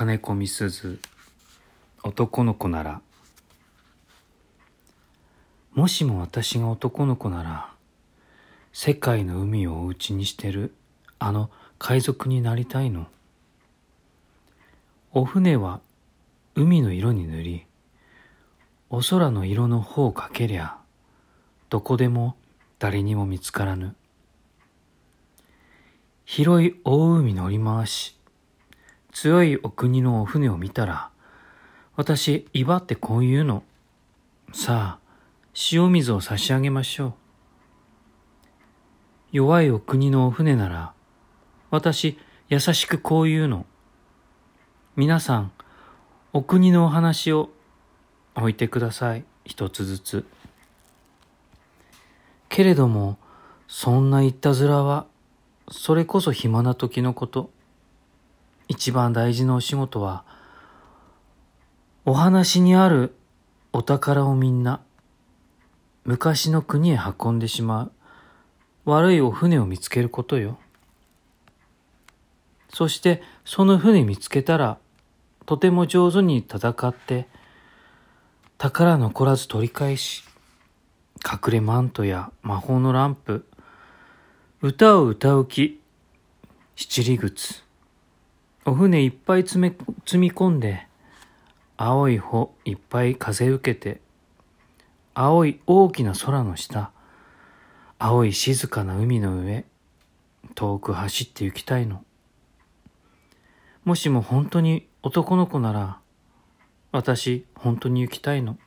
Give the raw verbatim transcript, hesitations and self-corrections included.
金子みすず、男の子なら。もしも私が男の子なら、世界の海をお家にしてるあの海賊になりたいの。お船は海の色に塗り、お空の色の方をかけりゃ、どこでも誰にも見つからぬ。広い大海乗り回し、強いお国のお船を見たら、私、威張ってこう言うの。さあ、塩水を差し上げましょう。弱いお国のお船なら、私、優しくこう言うの。皆さん、お国のお話を置いてください、一つずつ。けれども、そんないったずらは、それこそ暇な時のこと。一番大事なお仕事は、お話にあるお宝をみんな、昔の国へ運んでしまう、悪いお船を見つけることよ。そして、その船見つけたら、とても上手に戦って、宝残らず取り返し、隠れマントや魔法のランプ、歌を歌う気、七里靴、お船いっぱい積め、積み込んで、青い帆いっぱい風受けて、青い大きな空の下、青い静かな海の上、遠く走って行きたいの。もしも本当に男の子なら、私本当に行きたいの。